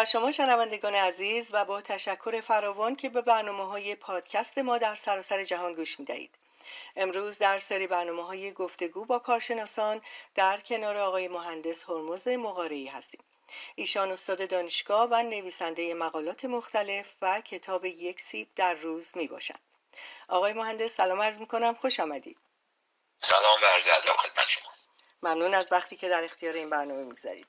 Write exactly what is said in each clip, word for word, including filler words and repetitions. بر شما شنوندگان عزیز و با تشکر فراوان که به برنامه‌های پادکست ما در سراسر جهان گوش می‌دهید. امروز در سری برنامه‌های گفتگو با کارشناسان در کنار آقای مهندس هرموز مقارعی هستیم. ایشان استاد دانشگاه و نویسنده مقالات مختلف و کتاب یک سیب در روز می‌باشند. آقای مهندس سلام عرض می‌کنم، خوش آمدید. سلام عرض ادب خدمت شما. ممنون از وقتی که در اختیار این برنامه میگذارید.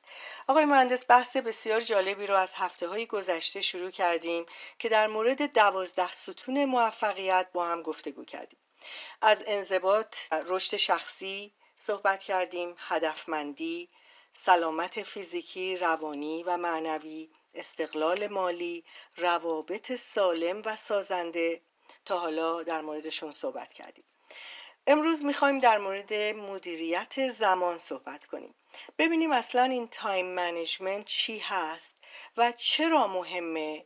آقای مهندس بحث بسیار جالبی رو از هفته های گذشته شروع کردیم که در مورد دوازده ستون موفقیت با هم گفتگو کردیم. از انضباط، رشد شخصی صحبت کردیم، هدفمندی، سلامت فیزیکی، روانی و معنوی، استقلال مالی، روابط سالم و سازنده، تا حالا در موردشون صحبت کردیم. امروز میخوایم در مورد مدیریت زمان صحبت کنیم. ببینیم اصلا این تایم منیجمنت چی هست و چرا مهمه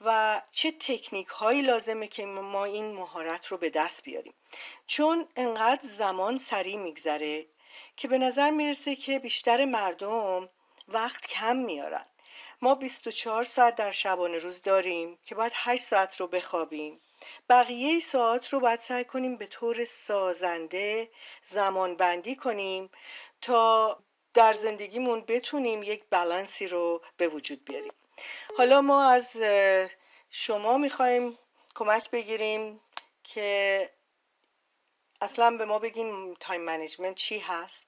و چه تکنیک هایی لازمه که ما این مهارت رو به دست بیاریم. چون انقدر زمان سریع میگذره که به نظر میرسه که بیشتر مردم وقت کم میارن. ما بیست و چهار ساعت در شبانه روز داریم که باید هشت ساعت رو بخوابیم. بقیه ساعت رو باید سعی کنیم به طور سازنده زمان بندی کنیم تا در زندگیمون بتونیم یک بالانسی رو به وجود بیاریم. حالا ما از شما میخوایم کمک بگیریم که اصلا به ما بگین تایم منیجمنت چی هست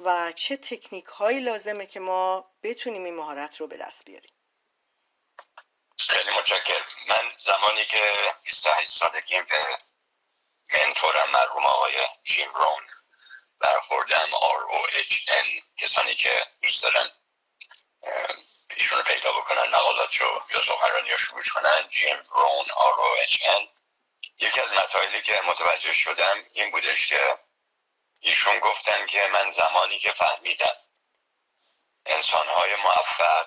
و چه تکنیک هایی لازمه که ما بتونیم این مهارت رو به دست بیاریم. خیلی متشکرم. من زمانی که بیست و هشت سالگیم به منتورم مرحوم آقای جیم ران برخوردم، آر او اچ ان، کسانی که دوست دارن ایشون رو پیدا بکنن، مقالات رو یا سخنرانی رو شروع کنن، جیم ران آر او اچ ان. یکی از مسائلی که متوجه شدم این بودش که ایشون گفتن که من زمانی که فهمیدم انسان‌های موفق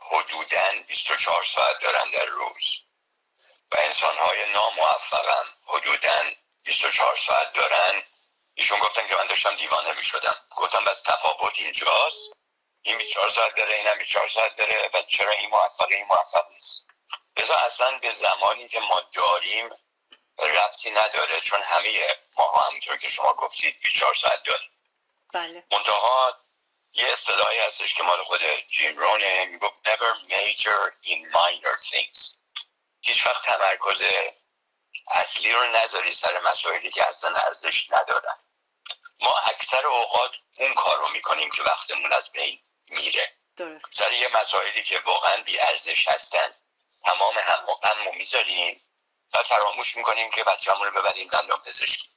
حدوداً بیست و چهار ساعت دارن در روز و انسان‌های ناموفق هم حدوداً بیست و چهار ساعت دارن، ایشون گفتن که من داشتم دیوانه می‌شدم. گفتم بس تفاوت اینجاست، این بیست و چهار ساعت داره، اینم بیست و چهار ساعت داره، و چرا این موفقه این موفق نیست؟ بذار اصلاً به زمانی که ما داریم ربطی نداره، چون همه ما همونطور که شما گفتید بیست و چهار ساعت داریم. بله. منتها یه اصطلاحی هستش که مال خود جیم رونه، میگفت never major in minor things. هیچ وقت تمرکز اصلی رو نذاری سر مسائلی که اصلا ارزش ندارن. ما اکثر اوقات اون کار رو میکنیم که وقتمون از بین میره. درست. سر یه مسائلی که واقعا بی ارزش هستن تمام هموقتمون رو میذاریم و فراموش میکنیم که بچه‌مون رو ببریم دندان پزشکی.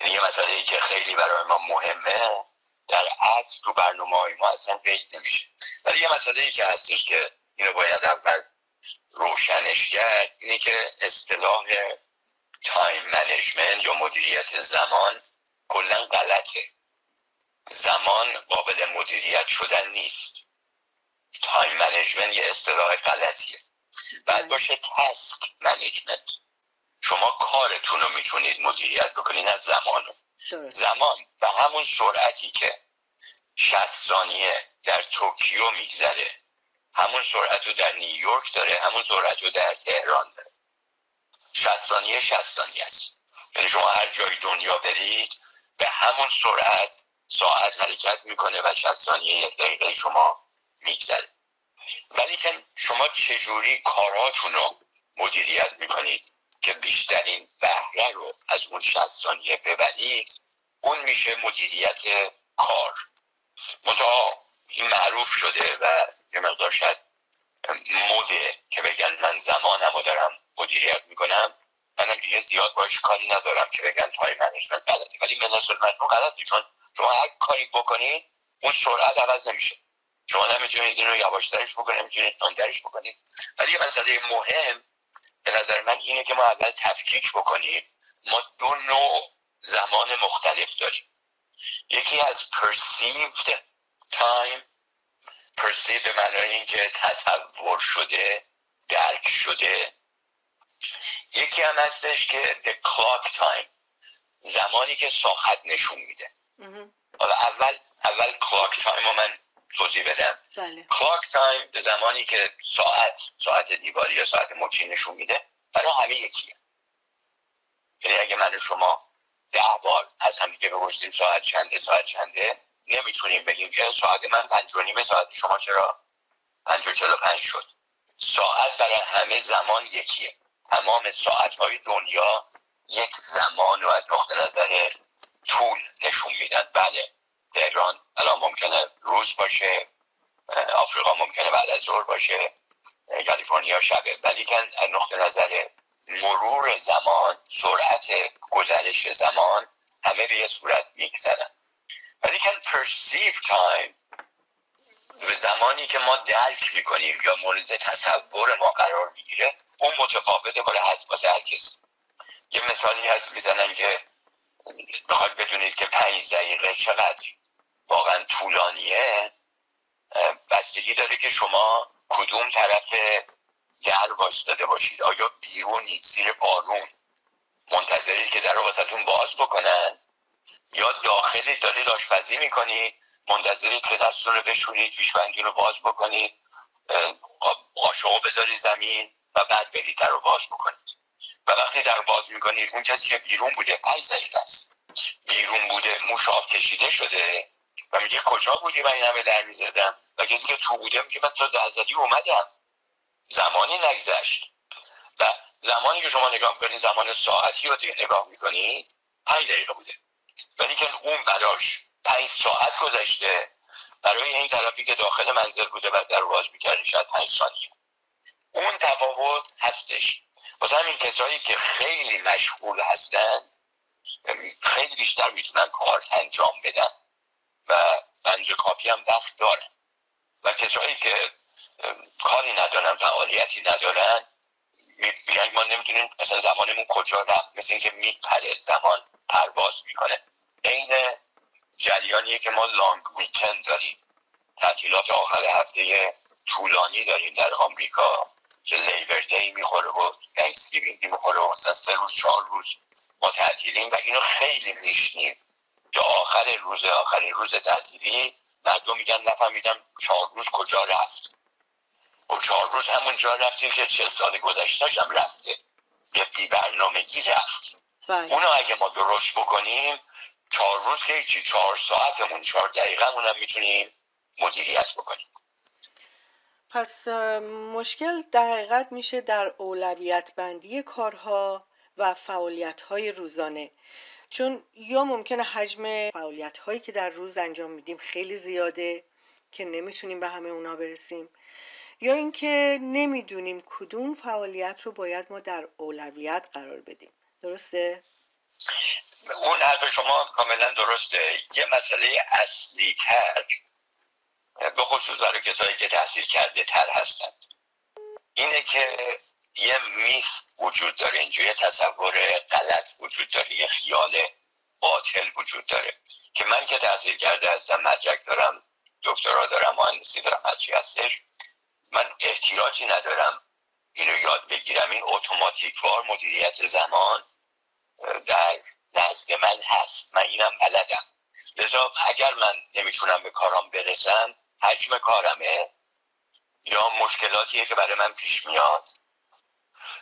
یعنی یه مسئله‌ای که خیلی برای ما مهمه در اصل تو برنامه‌های ما اصلا پیش نمیشه. ولی یه مسئله‌ای که هستش که اینو باید اول روشنش کرد، اینه که اصطلاح تایم منیجمنت یا مدیریت زمان کلاً غلطه. زمان قابل مدیریت شدن نیست. تایم منیجمنت یه اصطلاح غلطیه. بعد باشه تاسک منیجمنت. شما کارتون رو میتونید مدیریت بکنید، نه زمان رو. زمان به همون سرعتی که شصت ثانیه در توکیو میگذره همون سرعت رو در نیویورک داره، همون سرعت رو در تهران داره. شصت ثانیه شصت ثانیه است. یعنی شما هر جای دنیا برید به همون سرعت ساعت حرکت میکنه و شصت ثانیه یک دقیقه شما میگذره. ولی که شما چجوری کاراتون رو مدیریت میکنید که بیشترین بهره رو از اون شصت ثانیه ببرید، اون میشه مدیریت کار. منتها این معروف شده و یه مقدار شاید موده که بگن من زمانم رو دارم مدیریت میکنم، منم دیگه زیاد باش کاری ندارم که بگن تایم منیجمنت غلطه. ولی مناسب مجموع غلطه، چون شما هر کاری بکنید اون سرعت عوض نمیشه. شما نمیتونید این رو یواشترش بکنید، نمیتونید تندرش بکنید. ولی مسئله مهم به نظر من اینه که ما اول تفکیک بکنیم. ما دو نوع زمان مختلف داریم. یکی از perceived time، perceived به معنای اینکه تصور شده، درک شده. یکی هم هستش که the clock time، زمانی که ساعت نشون میده. حالا اول اول clock time رو من توضیح بدم. بله. کلاک تایم به زمانی که ساعت ساعت دیواری یا ساعت مچی نشون میده برای همه یکیه. یعنی اگه من شما ده بار از هم دیگه بپرسیم ساعت چنده ساعت چنده نمیتونیم بگیم که ساعت من پنج و نیم ساعت شما چرا پنج و چهل و پنج شد. ساعت برای همه زمان یکیه. تمام ساعت‌های دنیا یک زمان رو از نقطه نظر طول نشون میدن. بله تهران الان ممکنه روز باشه، آفریقا ممکنه بعد از ظهر باشه، کالیفرنیا شبه، ولیکن از نقطه نظر مرور زمان، سرعت گذرش زمان، همه به یه صورت میگذرن. ولیکن perceived time به زمانی که ما درک میکنیم یا مورد تصور ما قرار میگیره اون متفاوته برای حساس هر کسی. یه مثالی هست میزنن که میخواد بدونید که پنج دقیقه چقدر واقعا طولانیه، بستگی داره که شما کدوم طرف در وایستاده باشید. آیا بیرونید زیر بارون منتظرید که در رو واسهتون باز بکنن، یا داخلی دارید آشپزی میکنید منتظرید که دستون رو بشورید، پیشونگی رو باز بکنید، قاشق رو بذارید زمین و بعد برید در رو باز بکنید. و وقتی در باز میکنید اون کسی که بیرون بوده پنج دقیقه است، بیرون بوده موش آب کشیده شده و میگه کجا بودی من این همه در میزدم، و کسی که تو بوده میگه من تا دهزدی اومدم، زمانی نگذشت. و زمانی که شما نگاه میکنید زمان ساعتی رو دیگه نگاه میکنید پنج دقیقه بوده، ولی که اون براش پنج ساعت گذشته، برای این طرفی که داخل منزل بوده و در باز میکرد شاید پنج ثانیه. اون تفاوت هستش. واسه همین کسایی که خیلی مشغول هستن خیلی بیشتر میتونن کار انجام بدن و بنج کافی هم وقت دارن، و کسایی که کاری ندارن فعالیتی ندارن میگن ما نمیتونیم مثلا زمانمون کجا رفت، مثل اینکه میپره زمان پرواز میکنه. عین جریانیه که ما لانگ ویکند داریم، تعطیلات آخر هفته طولانی داریم در آمریکا که لیبر دی میخوره و تنکسگیوینگ میخوره و مثلا سه روز چهار روز ما تعطیلیم و اینو خیلی میشنیم که آخر روز آخر روز تعطیلی مردم میگن نفهمیدم چهار روز کجا رفت. و چهار روز همون جا رفتیم که چه سال گذشتهش هم رفته، یه بی برنامگی رفت. اونو اگه ما درست بکنیم چهار روز که هیچی، چهار ساعتمون چهار دقیقه‌مون هم میتونیم مدیریت بکنیم. پس مشکل در حقیقت میشه در اولویت بندی کارها و فعالیت‌های روزانه، چون یا ممکنه حجم فعالیت‌هایی که در روز انجام میدیم خیلی زیاده که نمیتونیم به همه اونا برسیم، یا اینکه نمیدونیم کدوم فعالیت رو باید ما در اولویت قرار بدیم. درسته؟ اون حرف شما کاملا درسته. یه مسئله اصلی تر به خصوص برای کسایی که تحصیل کرده تر هستند اینه که یه میس وجود داره اینجا، یه تصور غلط وجود داره، یه خیال باطل وجود داره که من که تحصیل کرده هستم، مدرک دارم، دکترا دارم، مهندسی دارم، هرچی هستش، من احتیاجی ندارم اینو یاد بگیرم. این اتوماتیکوار مدیریت زمان در نزد من هست، من اینم بلدم، لذا اگر من نمیتونم به کارم برسم حجم کارمه یا مشکلاتیه که برای من پیش میاد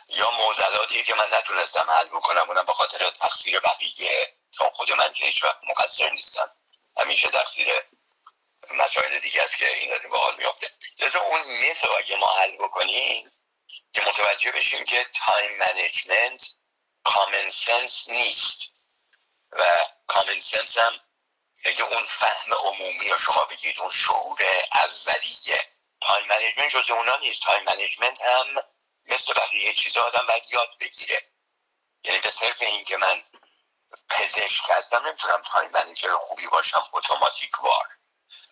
یا معضلاتیه که من نتونستم حل بکنم، اونم به خاطر تقصیر بقیه، چون خود من که هیچ وقت مقصر نیستم، همیشه تقصیر مسائل دیگه است که این داره به حال میافته. لذا اون نیست و اگه ما حل بکنیم که متوجه بشیم که تایم منیجمنت کامن سنس نیست و کامن سنس هم اگه اون فهم عمومی رو شما بگید اون شعور اولیه. تایم منیجمنت جز اونا نیست. تایم منیجمنت هم مثل بقیه چیزا آدم باید یاد بگیره، یعنی به صرف این که من پزشک هستم نمیتونم تایم منیجر خوبی باشم اتوماتیک وار،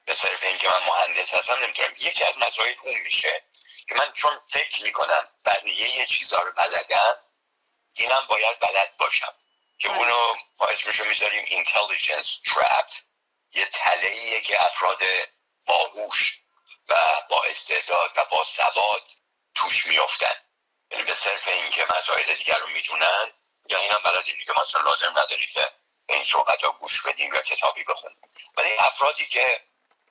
به صرف این که من مهندس هستم نمیتونم. یکی از مسائل اون میشه که من چون فکر میکنم بقیه یه چیزا رو بلدم اینم باید بلد باشم، که اونو ما اسمشو میذاریم اینتلیجنس ترپ، یه تلهیه که افراد باهوش و با استعداد و با سواد توش میافتن، یعنی به صرف این که مسائل دیگر رو میدونن یا اینم بلدیم که مثلا لازم نداری که این صحبت ها گوش بدیم یا کتابی بخونیم. ولی افرادی که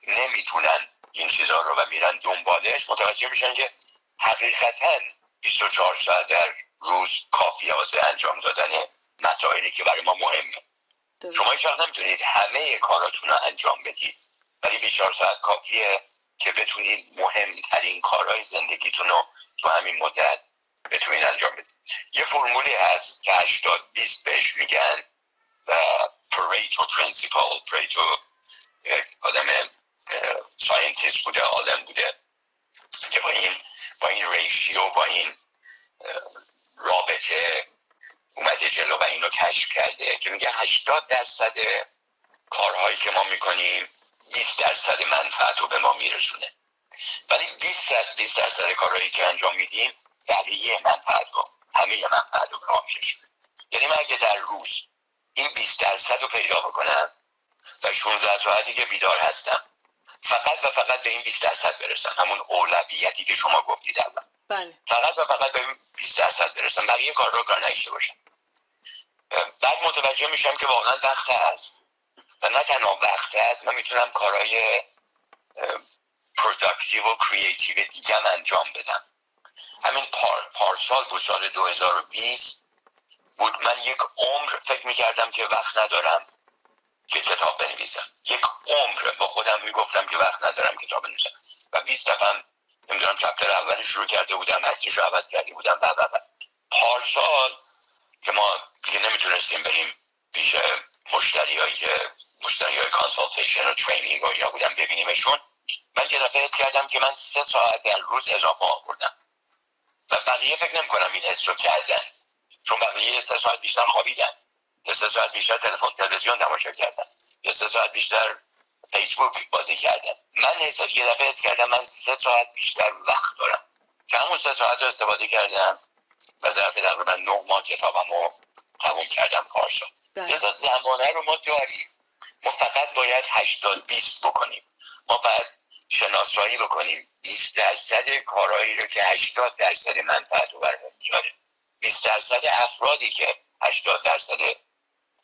نمیتونن این چیزها رو و میرن دنبالش، متوجه میشن که حقیقتاً بیست و چهار ساعت در روز کافیه واسه انجام دادن مسائلی که برای ما مهمه. دلوقتي. شما هیچ وقت نمیتونید همه کاراتون رو انجام بدید، ولی بیست و چهار ساعت کافیه که بتونید مهمترین کارهای زندگیتون رو تو همین مدت بتونید انجام بدید. یه فرمولی هست که هشتاد بیست بهش میگن و پریتو پرینسیپل. پریتو آدم ساینتیست بوده، آدم بوده که با این با این ریشیو، با این رابطه اومده جلو و اینو کشف کرده که میگه هشتاد درصد کارهایی که ما میکنیم بیست درصد منفعت رو به ما میرسونه، ولی بیست درصد کارهایی که انجام میدیم بقیه منفعت رو، همه منفعت رو به ما میرسونه. یعنی من اگه در روز این بیست درصد رو پیدا بکنم و شانزده ساعتی که بیدار هستم فقط و فقط به این بیست درصد برسم، همون اولویتی که شما گفتید اول، بله. فقط و فقط به این بیست درصد برسم، بقیه کار رو کار نشته باشم، بعد متوجه میشم که واقعا وقت هست و نه تنها وقت هست، من میتونم کارهای پروداکتیو و کریتیو دیگه من انجام بدم. همین پار پارسال بود، سال دو هزار و بیست بود، من یک عمر فکر میکردم که وقت ندارم که کتاب بنویسم، یک عمر با خودم میگفتم که وقت ندارم کتاب بنویسم و بیست دفعه نمیدونم چپتر اول شروع کرده بودم، عکسش رو عوض کرده بودم. بعد بعد پارسال که ما دیگه نمیتونستیم بریم پیش مشتریایی که مشتریای کانسالتیشن و ترینینگ و اینا بودن ببینیمشون، من یه دفعه حس کردم که من سه ساعت در روز اضافه آوردم و بقیه فکر نمی‌کنم این حس رو کردن، چون بقیه سه ساعت بیشتر خوابیدن، سه ساعت بیشتر تلفن تلویزیون تماشا کردن، سه ساعت بیشتر فیسبوک بازی کردن. من حس یه دفعه حس کردم من سه ساعت بیشتر وقت دارم که همون سه ساعت رو استفاده کردم و ظرف تقریبا نه ماه کتابم رو تموم کردم پارسال. لذا زمانه رو ما داریم، ما فقط باید هشتاد بیست بکنیم، ما باید شناسایی بکنیم بیست درصد کارهایی رو که هشتاد درصد منفعت رو برمون میاره، بیست درصد افرادی که هشتاد درصد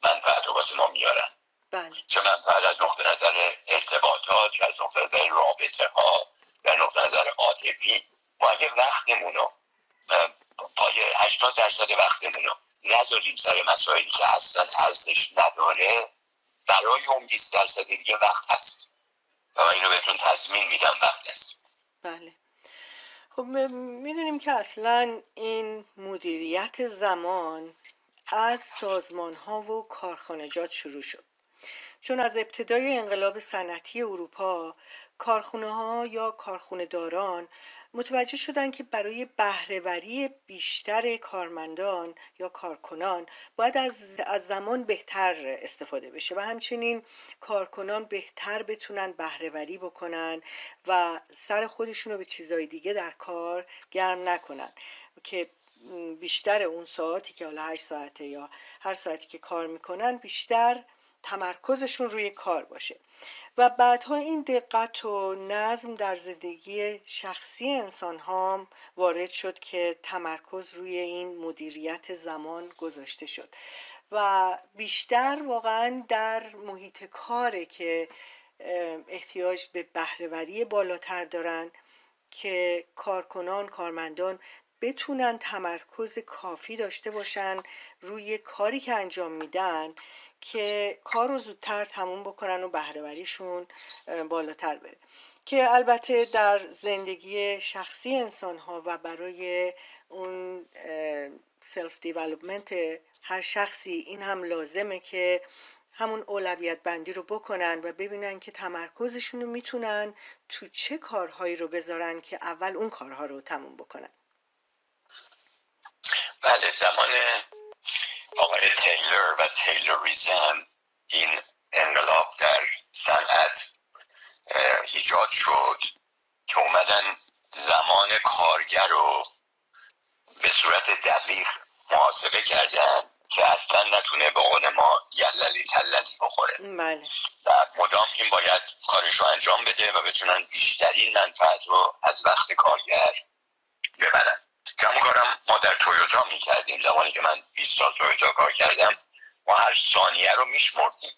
منفعت رو واسه ما میارن، بله. چه منفعت از نقطه نظر ارتباطات، چه از نقطه نظر رابطه ها و نقطه نظر عاطفی. ما اگه وقتمون رو پای هشتاد درصد وقتمون رو نذاریم سر مسائلی که اصلا ارزش نداره، برای اون بیست درصد دیگه وقت هست و من این رو بهتون تضمین میدم وقت هست. بله. خب میدونیم که اصلا این مدیریت زمان از سازمان ها و کارخانجات شروع شد، چون از ابتدای انقلاب صنعتی اروپا کارخونه ها یا کارخونه داران متوجه شدن که برای بهره‌وری بیشتر کارمندان یا کارکنان باید از از زمان بهتر استفاده بشه و همچنین کارکنان بهتر بتونن بهره‌وری بکنن و سر خودشون رو به چیزهای دیگه در کار گرم نکنن که بیشتر اون ساعتی که حالا هشت ساعته یا هر ساعتی که کار میکنن بیشتر تمرکزشون روی کار باشه. و بعدها این دقت و نظم در زندگی شخصی انسان ها وارد شد که تمرکز روی این مدیریت زمان گذاشته شد و بیشتر واقعا در محیط کاره که احتیاج به بهره‌وری بالاتر دارن که کارکنان، کارمندان بتونن تمرکز کافی داشته باشن روی کاری که انجام میدن که کار رو زودتر تموم بکنن و بهره‌وریشون بالاتر بره. که البته در زندگی شخصی انسان‌ها و برای اون سلف دیولپمنت هر شخصی این هم لازمه که همون اولویت بندی رو بکنن و ببینن که تمرکزشون رو میتونن تو چه کارهایی رو بذارن که اول اون کارها رو تموم بکنن. بله، زمانه آقای تیلور و تیلوریزم این انقلاب در صنعت ایجاد شد که اومدن زمان کارگر رو به صورت دقیق محاسبه کردن که اصلا نتونه به قول ما یللی تللی بخوره، بله. و مدام این باید کارش رو انجام بده و بتونن بیشترین منفعت رو از وقت کارگر ببرن. کم کارم ما در تویوتا میکردیم، زمانی که من بیست سال تویوتا کار کردم ما هر ثانیه رو میشمردیم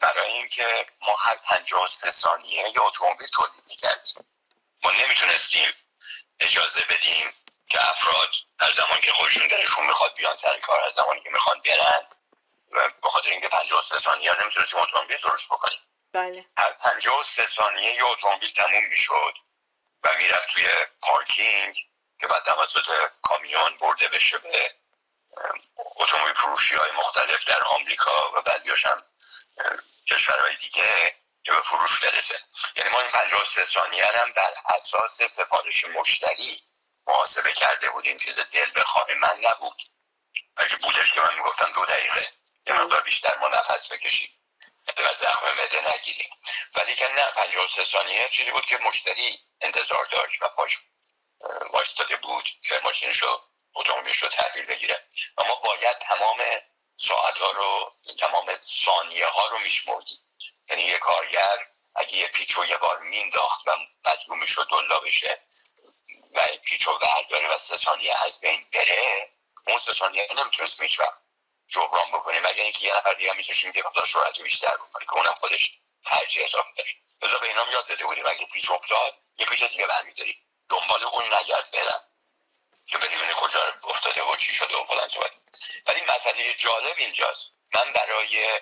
برای اینکه ما هر پنجاه و سه ثانیه یه اتومبیل تولید می‌کردیم. ما نمیتونستیم اجازه بدیم که افراد هر زمان که خودشون دلشون میخواد بیان سر کار، هر زمانی که میخوان برن، به خاطر اینکه پنجاه و سه ثانیه نمیتونستیم اتومبیل درست بکنیم. بله. هر پنجاه و سه ثانیه یه اتومبیل تموم میشد و میرفت توی پارکینگ که بعد توسط کامیون برده بشه به اتومبیل فروشی های مختلف در آمریکا و بعضیاش هم کشورهای دیگه که به فروش درسه. یعنی ما این پنجاه و سه ثانیه هم بر اساس سفارش مشتری محاسبه کرده بودیم. چیز دل بخواه من نبود، اگه بودش که من میگفتم دو دقیقه یه مقدار بیشتر ما نفس بکشیم و زخم معده نگیریم، ولی که نه، پنجاه و سه ثانیه چیزی بود که مشتری انتظار داشت و پاش وایستاده بود که ماشینشو اتومبیلشو تحویل بگیره. اما باید تمام ساعت ها رو، تمام ثانیه ها رو میشمردیم. یعنی یه کارگر اگه یه پیچو یه بار مینداخت و مجبور میشد دلا بشه و پیچو ورداره و سه ثانیه از بین بره، اون سه ثانیه نمیتونست میشه جبران بکنیم، مگر اینکه یه نفر دیگه هم میتونستیم که مقدار سرعت بیشتر بکنیم که اونم خودش ترجیح حساب می‌داشت. بذار به اینام یاد داده بودیم اگه پیچ افتاد یه پیچ دیگه برمیداریم، دنبال اون نگرد فعلا که بریم این کجا افتاده و چی شده و فلان صحبت. ولی مسئله جالب اینجاست، من برای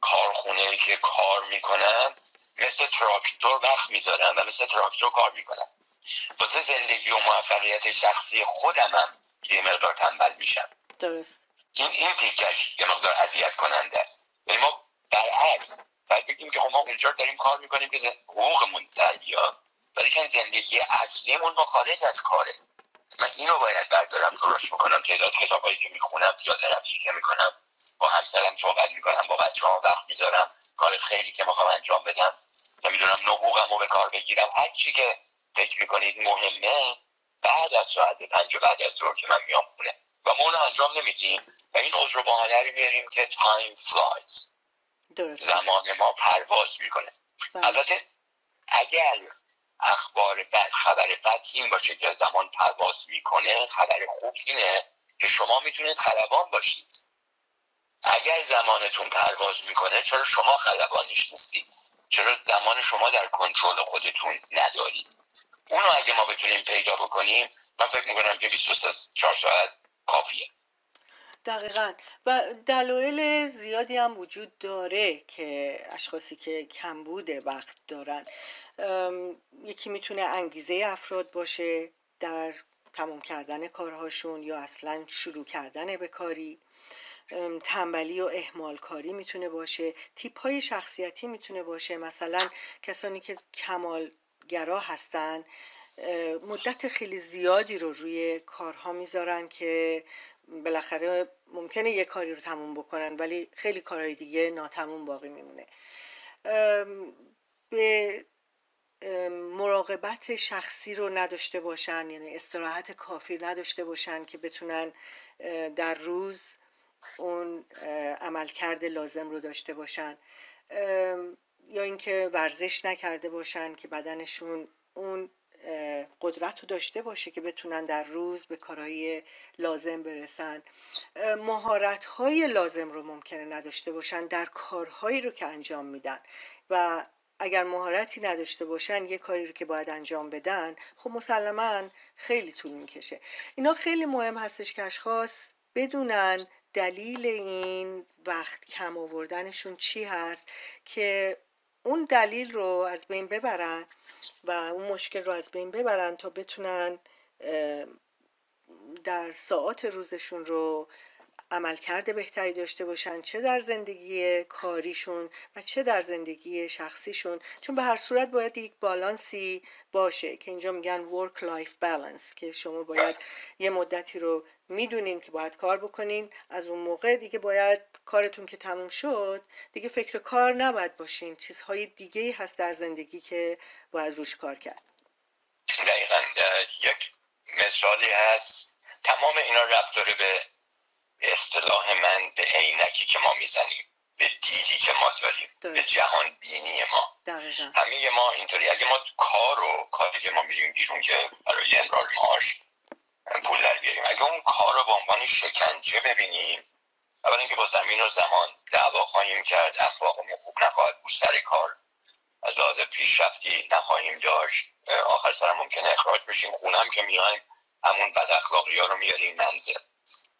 کارخونه‌ای که کار میکنم مثل تراکتور وقت میذارم و مثل تراکتور کار میکنم. واسه زندگی و موفقیت شخصی خودمم یه مقدار تنبل میشم. درست. این این تیکش یه مقدار اذیت کننده است. یعنی ما برعکس باید بگیم که خب ما اونجا داریم کار میکنیم که حقوقمون در بیاد، ولی که زندگی اصلیمون ما خارج از کاره. من اینو باید بردارم درست بکنم. تعداد کتابایی که میخونم، پیاده روی که میکنم، با همسرم صحبت میکنم، با بچه‌ها وقت میذارم، کار خیلی که میخوام انجام بدم، نمیدونم نقوقمو به کار بگیرم، هر چی که فکر میکنید مهمه بعد از ساعت پنج بعد از ظهر که من میام خونه و ما اونو انجام نمیدیم و این عذر و بهانه رو میاریم که تایم فلایز، زمان ما پرواز میکنه. البته اگر اخبار بد، خبر بد این باشه که زمان پرواز میکنه، خبر خوب اینه که شما میتونید خلبان باشید. اگر زمانتون پرواز میکنه چرا شما خلبانش نیستید؟ چرا زمان شما در کنترل خودتون ندارید؟ اونو اگه ما بتونیم پیدا بکنیم من فکر میکنم که بیست و چهار ساعت کافیه. دقیقاً. و دلایل زیادی هم وجود داره که اشخاصی که کمبود وقت دارن، یکی میتونه انگیزه افراد باشه در تمام کردن کارهاشون یا اصلاً شروع کردن به کاری، تنبلی و اهمال کاری میتونه باشه، تیپ‌های شخصیتی میتونه باشه. مثلا کسانی که کمال‌گرا هستن مدت خیلی زیادی رو روی کارها میذارن که بالاخره ممکنه یه کاری رو تموم بکنن ولی خیلی کارهای دیگه ناتموم باقی میمونه. به مراقبت شخصی رو نداشته باشن، یعنی استراحت کافی نداشته باشن که بتونن در روز اون عملکرد لازم رو داشته باشن، یا اینکه ورزش نکرده باشن که بدنشون اون قدرت رو داشته باشه که بتونن در روز به کارهای لازم برسن. مهارت‌های لازم رو ممکنه نداشته باشن در کارهایی رو که انجام میدن و اگر مهارتی نداشته باشن یه کاری رو که باید انجام بدن خب مسلماً خیلی طول میکشه. اینا خیلی مهم هستش که اشخاص بدونن دلیل این وقت کم آوردنشون چی هست که اون دلیل رو از بین ببرن و اون مشکل رو از بین ببرن تا بتونن در ساعات روزشون رو عملکرد بهتری داشته باشن، چه در زندگی کاریشون و چه در زندگی شخصیشون، چون به هر صورت باید یک بالانسی باشه که اینجا میگن work life balance که شما باید یه مدتی رو میدونین که باید کار بکنین، از اون موقع دیگه باید کارتون که تموم شد دیگه فکر کار نباید باشین، چیزهای دیگه‌ای هست در زندگی که باید روش کار کرد. دقیقاً. یک مثالی هست، تمام اینا ربط داره به اصطلاح من به عینکی که ما میزنیم، به دیدی که ما داریم، دارد. به جهان بینی ما. همه ما اینطوری، اگه ما کار و کاری که ما میریم بیرون که برای امرار معاش پول در بیاریم، اگه اون کار رو به عنوان شکنجه ببینیم اولا اینکه با زمین و زمان دعوا خواهیم کرد، اخلاقمون خوب نخواهد بود، سر کار از لحاظ پیشرفتی نخواهیم داشت، آخر سر ممکنه اخراج بشیم، خونم که میایم همون بد اخلاقی‌ها رو میاریم منزل.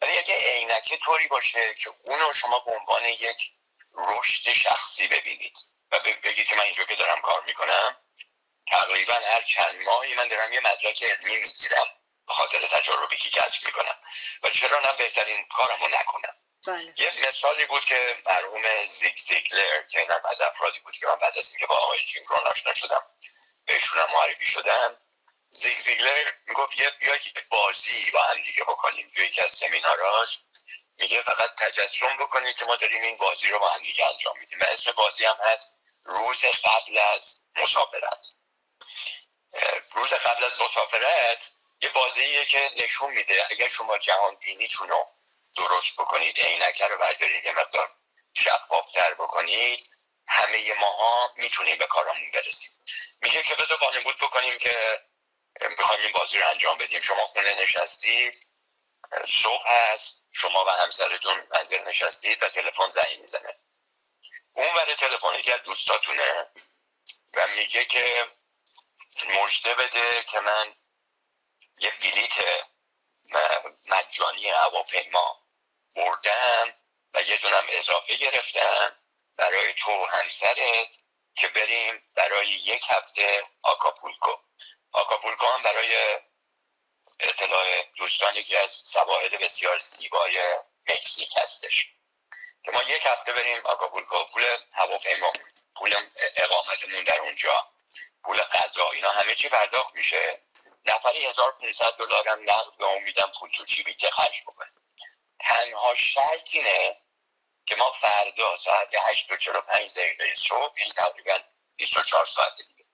ولی اگه عینکه طوری باشه که اونو شما به عنوان یک رشد شخصی ببینید و بگید که من اینجا که دارم کار میکنم تقریبا هر چند ماهی من دارم یه مدرک علمی میگیرم به خاطر تجربی که کسب میکنم و چرا نه بهترین کارمو نکنم. بله. یه مثالی بود که مرحوم زیگ زیگلار که اینم از افرادی بود که من بعد از اینکه با آقای جیم ران آشنا شدم بهشونم معرفی شدم. زیگ زیگلار میگفت یه بازی با هم دیگه بکنیم توی یکی از سمیناراش، میگه فقط تجسم بکنید که ما داریم این بازی رو با هم دیگه انجام میدیم و اسم بازی هم هست روز قبل از مسافرت. روز قبل از مسافرت یه بازیه که نشون میده اگر شما جهان بینیتون رو درست بکنید، عینکه رو بردارید یه مقدار شفافتر بکنید، همه ماها میتونیم به کارامون برسیم. میشه که بذار وانمود بکنیم که میخوایم این بازی رو انجام بدیم، شما خونه نشستید، صبح هست، شما و همسرتون منزل نشستید و تلفن زنگ میزنه، اون ور تلفنی که دوستاتونه و میگه که مجده بده که من یه بلیت مجانی هواپیما بردم و یه دونم اضافه گرفتم برای تو همسرت که بریم برای یک هفته آکاپولکو. آکاپولکو هم برای اطلاع دوستانی که از سواحل بسیار زیبای مکزیک هستش که ما یک هفته بریم آکاپولکو، پول هواپیما، پول اقامتمون در اونجا، پول غذا، اینا همه چی پرداخت میشه، نفری هزار و پانصد دلار هم نقد به امیدم پول تو چی بیت خرج بکنه. تنها شرط اینه که ما فردا ساعت هشت و چهل و پنج دقیقه صبح، یعنی تقریبا بیست و چهار ساعت دیگه،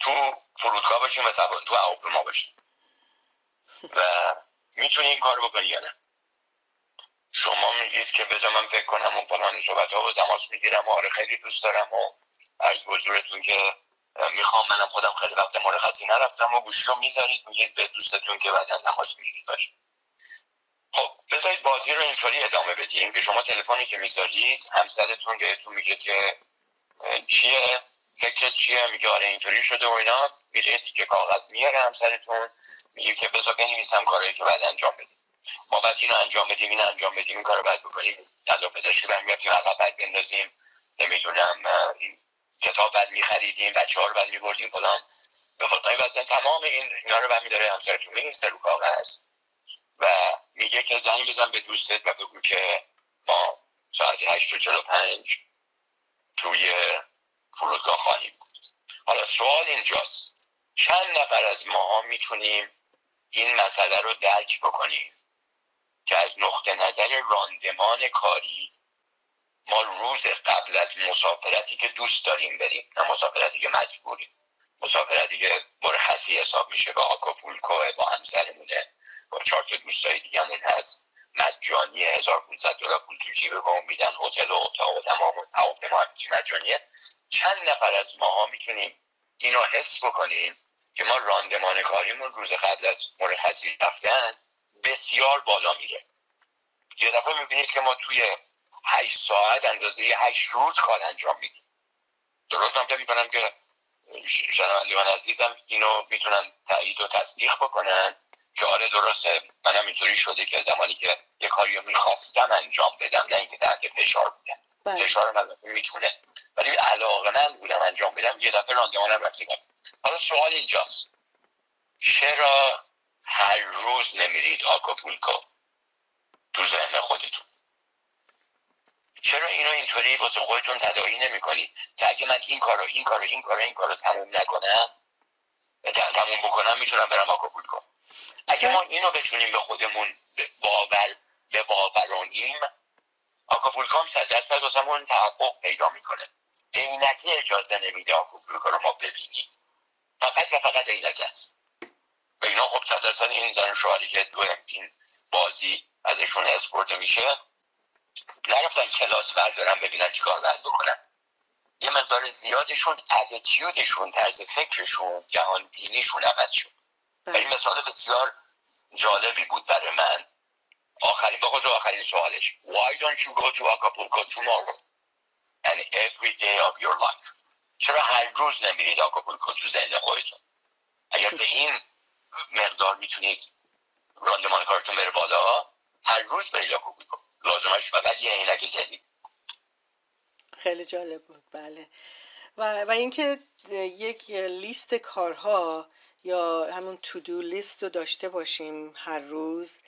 تو فرودگاه باشیم و سوار تو هواپیما باشیم. و میتونی این کار بکنی یا نه؟ شما میگید که بذار من فکر کنم و فلان صحبت ها و تماس میگیرم و آره خیلی دوست دارم و عرض به حضورتون که میخوام، منم خودم خیلی وقت مرخصی نرفتم و گوشی رو میذارید میگید به دوستتون که بعدا تماس میگیرید باشه. خب بذارید بازی رو اینطوری ادامه بدیم که شما تلفنی که میذارید همسرتون بهتون میگه که چیه؟ فکرت چیه؟ میگه آره اینطوری شده و اینا، میره تیکه کاغذ میاره همسرتون میگه که بذار بنویسم کارهایی که بعد انجام بدیم. ما بعد اینو انجام بدیم، اینو انجام بدیم، این کارو بعد بکنیم، دندون پزشکی برمیاد که عقب بعد بندازیم، نمیدونم کتاب بعد میخریدیم، بچه‌ها رو بعد میبردیم فلان به فلان وزن، تمام این اینا رو بعد می‌داره همسرتون می‌نویسه رو کاغذ و میگه که زنگ بزن به دوستت و بگو که ما ساعت هشت و چهل و پنج توی فرودگاه خواهیم بود. حالا سوال اینجاست چند نفر از ماها میتونیم این مسئله رو درک بکنیم که از نقطه نظر راندمان کاری ما روز قبل از مسافرتی که دوست داریم بریم، نه مسافرتی که مجبوریم، مسافرتی که مرخصی حساب میشه، با آکاپولکوه، با همسرمونه، با چهار تا دوستای دیگه‌مون هست، مجانی هزار و پانصد دلار پول تو جیب بهمون میدن، هتل و اتاق و تمام هواپیما مجانیه. چند نفر از ماها میتونیم اینو حس بکنیم که ما راندمان کاریمون روز قبل از مرخصی رفتن بسیار بالا میره. یه دفعه میبینید که ما توی هشت ساعت اندازه هشت روز کار انجام میدیم. درست هم فکر میکنم که شنوندگان عزیزم اینو میتونن تایید و تصدیق بکنن که آره درسته، منم اینطوری شده که زمانی که یه کاری رو میخواستم انجام بدم، نه اینکه تحت فشار بودم، فشار من میتونه، ولی علاقه‌مند بودم انجام بدم، یه دفعه راندمانم رفته کنم. حالا سوال اینجاست چرا هر روز نمیرید آکاپولکو؟ تو ذهن خودتون چرا اینو اینطوری واسه خودتون تداعی نمی‌کنی که اگه من این کارو این کارو این کارو این کارو تموم نکنم، تموم بکنم، میتونم برم آکاپولکو. اگه ما اینو بتونیم به خودمون باور به باورانیم، آکاپولکو هم صد درصد واسمون تحقق پیدا میکنه. عینکه اجازه نمیده آکاپولکو رو ما ببینیم، فقط و فقط عینکه است. و اینا خب صد درصد این زن شوهری که دو این بازی ازشون حس برده میشه نرفتن کلاس بردارن ببینن چی کار باید بکنن. یه مقدار زیادشون اتیتیودشون، طرز فکرشون، جهان بینیشون عوض شد. این مثال بسیار جالبی بود برای من آخرین بخوز آخرین سوالش Why don't you go to Acapulco tomorrow and every day of your life؟ چرا هر روز نمیرید آکاپولکو تو ذهن خودتون؟ اگر به این مقدار میتونید راندمان کارتون بره بالا، هر روز برید آکاپولکو، لازمش فقط یه عینک جدید. خیلی جالب بود. بله. و و اینکه یک لیست کارها یا همون تو دو لیست رو داشته باشیم هر روز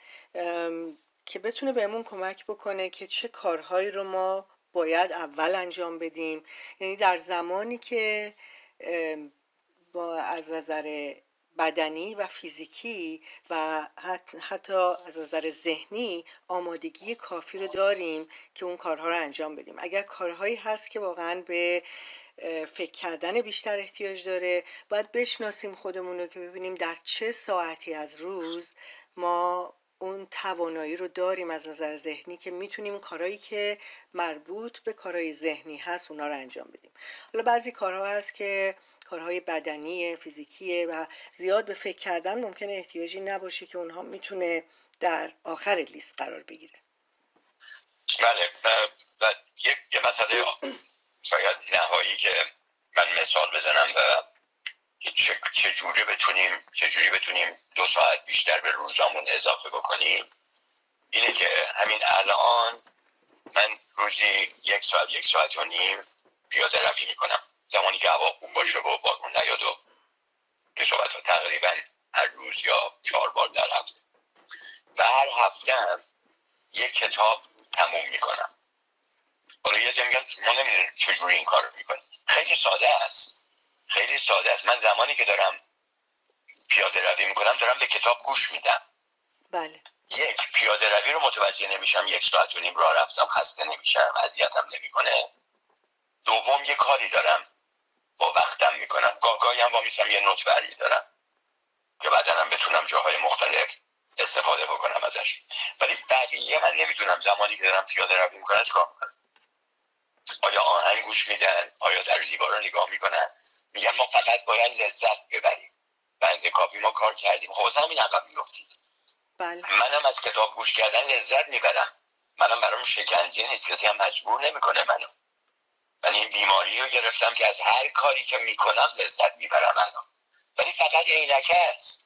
که بتونه بهمون کمک بکنه که چه کارهایی رو ما باید اول انجام بدیم. یعنی در زمانی که با از نظر بدنی و فیزیکی و حت حتی از نظر ذهنی آمادگی کافی رو داریم که اون کارها رو انجام بدیم. اگر کارهایی هست که واقعا به فکر کردن بیشتر احتیاج داره، باید بشناسیم خودمون رو که ببینیم در چه ساعتی از روز ما اون توانایی رو داریم از نظر ذهنی که میتونیم کارهایی که مربوط به کارهای ذهنی هست اونا رو انجام بدیم. حالا بعضی کارها هست که کارهای بدنی، فیزیکیه و زیاد به فکر کردن ممکنه احتیاجی نباشه که اونها میتونه در آخر لیست قرار بگیره. بله. و یه مسئله شاید نهایی که من مثال بزنم و چجوری بتونیم چجوری بتونیم دو ساعت بیشتر به روزامون اضافه بکنیم اینه که همین الان من روزی یک ساعت یک ساعت و نیم پیاده روی میکنم، زمانی که هوا خوب باشه و بارون نیاد و که صحبت ها تقریبا هر روز یا چهار بار در هفته، و هر هفته هم یک کتاب تموم میکنم. حالا یه جا میگم ما نمیدونیم چجوری این کار رو میکنیم. خیلی ساده است. خیلی ساده است. من زمانی که دارم پیاده روی میکنم دارم به کتاب گوش میدم. بله. یک، پیاده روی رو متوجه نمیشم، یک ساعت و نیم راه رفتم، خسته نمیشم، اذیتم نمیکنه. دوم، یه کاری دارم با وقتم میکنم، گاهگاهی هم وامیستم یه نوت ولی دارم که بعدنم بتونم جاهای مختلف استفاده بکنم ازش. ولی بقیه من نمیدونم زمانی که دارم پیاده روی میکنم چیکار میکنم. آیا آهنگ گوش میدن؟ آیا در دیوارا نگاه میکنن؟ میگن ما فقط باید لذت ببریم، بنز کافی ما کار کردیم. خب همین عقب میفتید. بله. منم از کتاب گوش کردن لذت میبرم، منم برام شکنجه نیست، کسی هم مجبور نمیکنه منو. من این بیماری رو گرفتم که از هر کاری که میکنم لذت میبرم الان، ولی فقط عینکه است.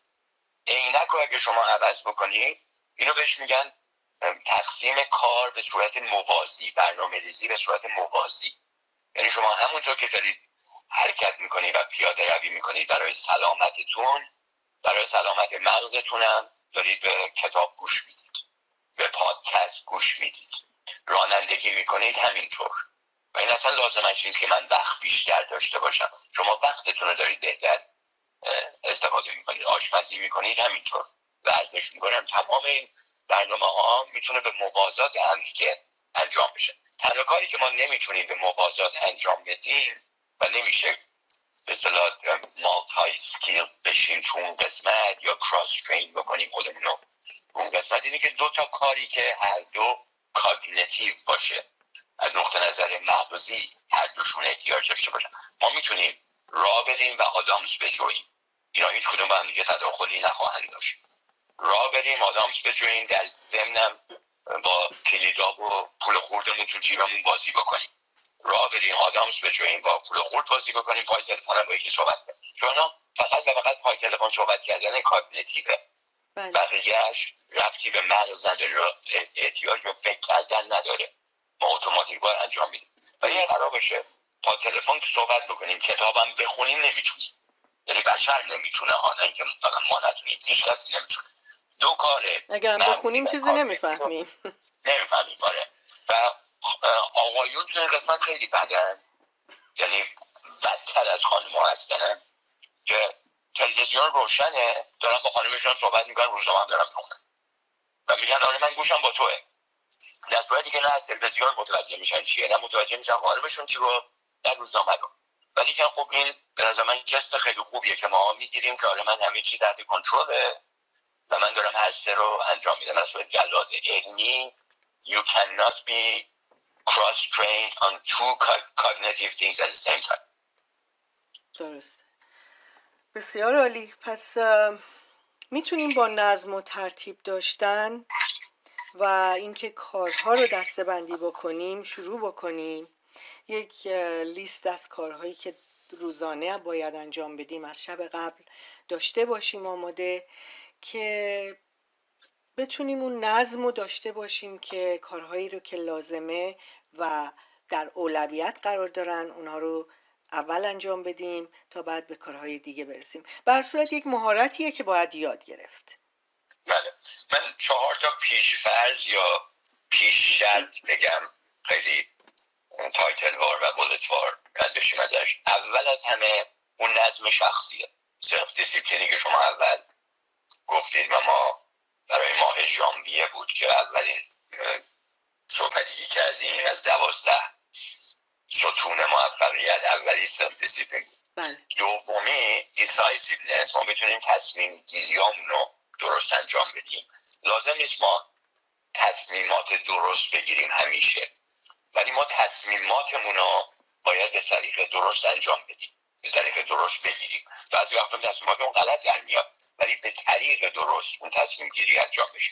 عینک رو اگه شما عوض بکنید، اینو بهش میگن تقسیم کار به صورت موازی، برنامه ریزی به صورت موازی. یعنی شما همونطور که دارید حرکت میکنید و پیاده روی میکنید برای سلامتتون، برای سلامت مغزتون هم دارید به کتاب گوش میدید، به پادکست گوش میدید، رانندگی میکنید همینطور. و این اصلا لازمش نیست که من وقت بیشتر داشته باشم. شما وقتتون رو دارید بهتر استفاده میکنید، آشپزی میکنید همینطور، ورزش میکنم. تمام این برنامه ها میتونه به موازات همدیگه انجام بشه. تنها کاری که ما نمیتونیم به موازات انجام بدیم و نمیشه به اصطلاح مالتی اسکیل بشیم تو اون قسمت یا کراس ترین بکنیم خودمون رو اون قسمت، اینه که دوتا کاری که هر دو کاگنیتیو باشه، از نقطه نظر مغزی هر دوشون احتیاج داشته باشن، ما میتونیم راه بریم و آدامس بجوییم. اینا هیچ کدوم با هم دیگه تداخلی نخواهند داشت. راه بریم، آدامس بجوییم، در ضمنم با کلیدا و پول خوردمون تو جیبمون بازی بکنیم. راه بریم، آدامس بجوییم، با پول خورد بازی بکنیم، پای تلفنم با یکی صحبت کنیم. چون فقط و فقط پای تلفن صحبت کردن کاگنیتیوه. بقیه‌اش ربطی به مغز نداره، احتیاج به فکر کردن نداره. ما اتوماتیک باید انجام میدیم. و این قرار بشه با تلفن صحبت بکنیم، کتابم بخونیم نمیتونیم. یعنی بشر نمیتونه، آنه که ما نتونیم، هیچ کسی نمیتونه. دو کاره. اگر بخونیم چیزی نمیفهمیم. نمیفهمیم کاره. و آقایون تو این قسمت خیلی بدن. یعنی بدتر از خانم‌ها هستن. که تلویزیون روشنه، دارن با خانمشون صحبت میکنن، روزنامه هم دارن میخونن. و میگن آره من گوشم با توئه. در صورتی که نه از تلویزیون متوجه میشن چیه، نه متوجه میشن خانمشون چی رو، نه روزنامه رو. ولی که خب این به نظر من جست خیلی خوبیه که ما میگیریم که آره من همه چی تحت کنترله و من دارم هر سه رو انجام میدم. از صورت گلاز علمی you cannot be cross-trained on two cognitive things at the same time. درست. بسیار عالی. پس میتونیم با نظم و ترتیب داشتن و اینکه کارها رو دسته‌بندی بکنیم، شروع بکنیم. یک لیست از کارهایی که روزانه باید انجام بدیم از شب قبل داشته باشیم آماده، که بتونیم اون نظم رو داشته باشیم که کارهایی رو که لازمه و در اولویت قرار دارن اونها رو اول انجام بدیم تا بعد به کارهای دیگه برسیم. به هر صورت یک مهارتیه که باید یاد گرفت. بله، من چهار تا پیش‌فرض یا پیش شرط بگم، خیلی تایتل وار و بولت وار رد بشیم ازش. اول از همه اون نظم شخصیه، سلف دیسیپلینی که شما اول گفتید و ما برای ماه ژانویه بود که اولین صحبتی کردیم از دوازده ستون موفقیت. اولی سلف دیسیپلین، دومی دیسایسیونس، ما بتونیم تصمیم گیریامون رو درست انجام بدیم. لازم نیست ما تصمیمات درست بگیریم همیشه، ولی ما تصمیماتمون رو باید به طریق درست انجام بدیم، به طریق درست بگیریم. بعضی وقتا تصمیماتمون غلط در میاد، ولی به طریق درست اون تصمیم گیری انجام بشه.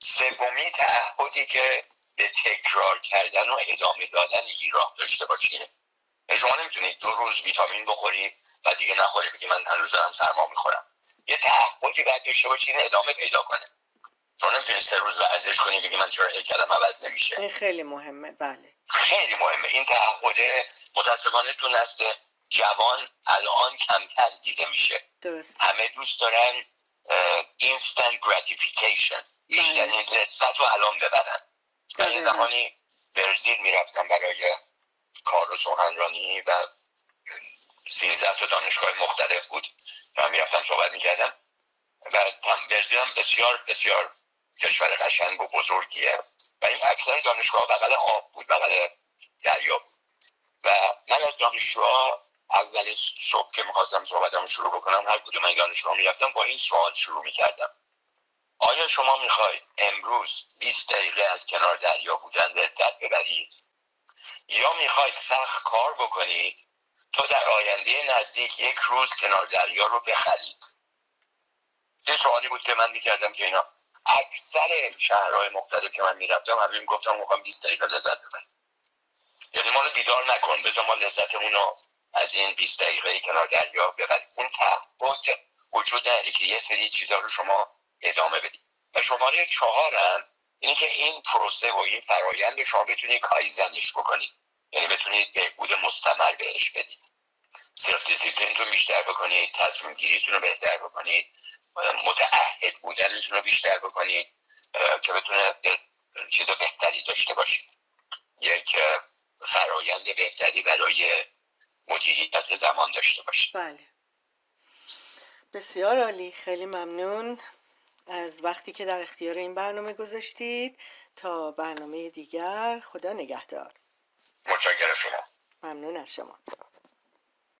سومی تعهدی که به تکرار کردن و ادامه دادن ایراد داشته باشیم. شما نمیتونید دو روز ویتامین بخورید و دیگه نخورید بگید من هنوز دارم سرما میخورم. یه تعهدی باید داشته باشین ادامه پیدا کنه. شما نمیتونید سه روز ورزش کنید بگید من چرا هیکلم عوض نمیشه. این خیلی مهمه. بله، خیلی مهمه. این تعهد متأسفانه تو نسل جوان الان کمتر دیده میشه. درست. همه دوست دارن اینستنت گراتیفیکیشن، بیشترین لذت رو الان ببرن. من یه زمانی برزیل میرفتم برای کار و سخنرانی و سیزده تا دانشگاه مختلف بود و من میرفتم صحبت میکردم و برزیل هم بسیار بسیار کشور قشنگ و بزرگیه و این اکثر دانشگاه بغل آب بود، بغل دریا بود. و من از دانشجوها اول صبح که میخواستم صحبتم شروع بکنم، هر کدوم این دانشگاه میرفتم با این سوال شروع میکردم: آیا شما میخواید امروز بیست دقیقه از کنار دریا بودن لذت ببرید یا میخواید سخت کار بکنید تا در آینده نزدیک یک روز کنار دریا رو بخرید؟ این سوالی بود که من میکردم که اینا اکثر شهرهای مختلف که من میرفتم همین گفتم میخوام بیست دقیقه لذت ببرید. یعنی ما رو بیدار نکن، بذار ما لذتمون رو از این بیست دقیقه کنار دریا ببریم. اون تعهد وجود نداره که یه سری چیزا رو شما ادامه بدید. و شماره چهارم اینه که این پروسه و این فرایند شما بتونید کایزنش بکنید، یعنی بتونید بهبود مستمر بهش بدید. سلف دیسیپلینتون بیشتر بکنید، تصمیم گیریتون رو بهتر بکنید، متعهد بودنتون رو بیشتر بکنید که بتونه چیز بهتری داشته باشید. یک فرایند بهتری برای مدیریت زمان داشته باشید. بله، بسیار عالی. خیلی ممنون از وقتی که در اختیار این برنامه گذاشتید. تا برنامه دیگر، خدا نگهدار. متشکرم شما. ممنون از شما.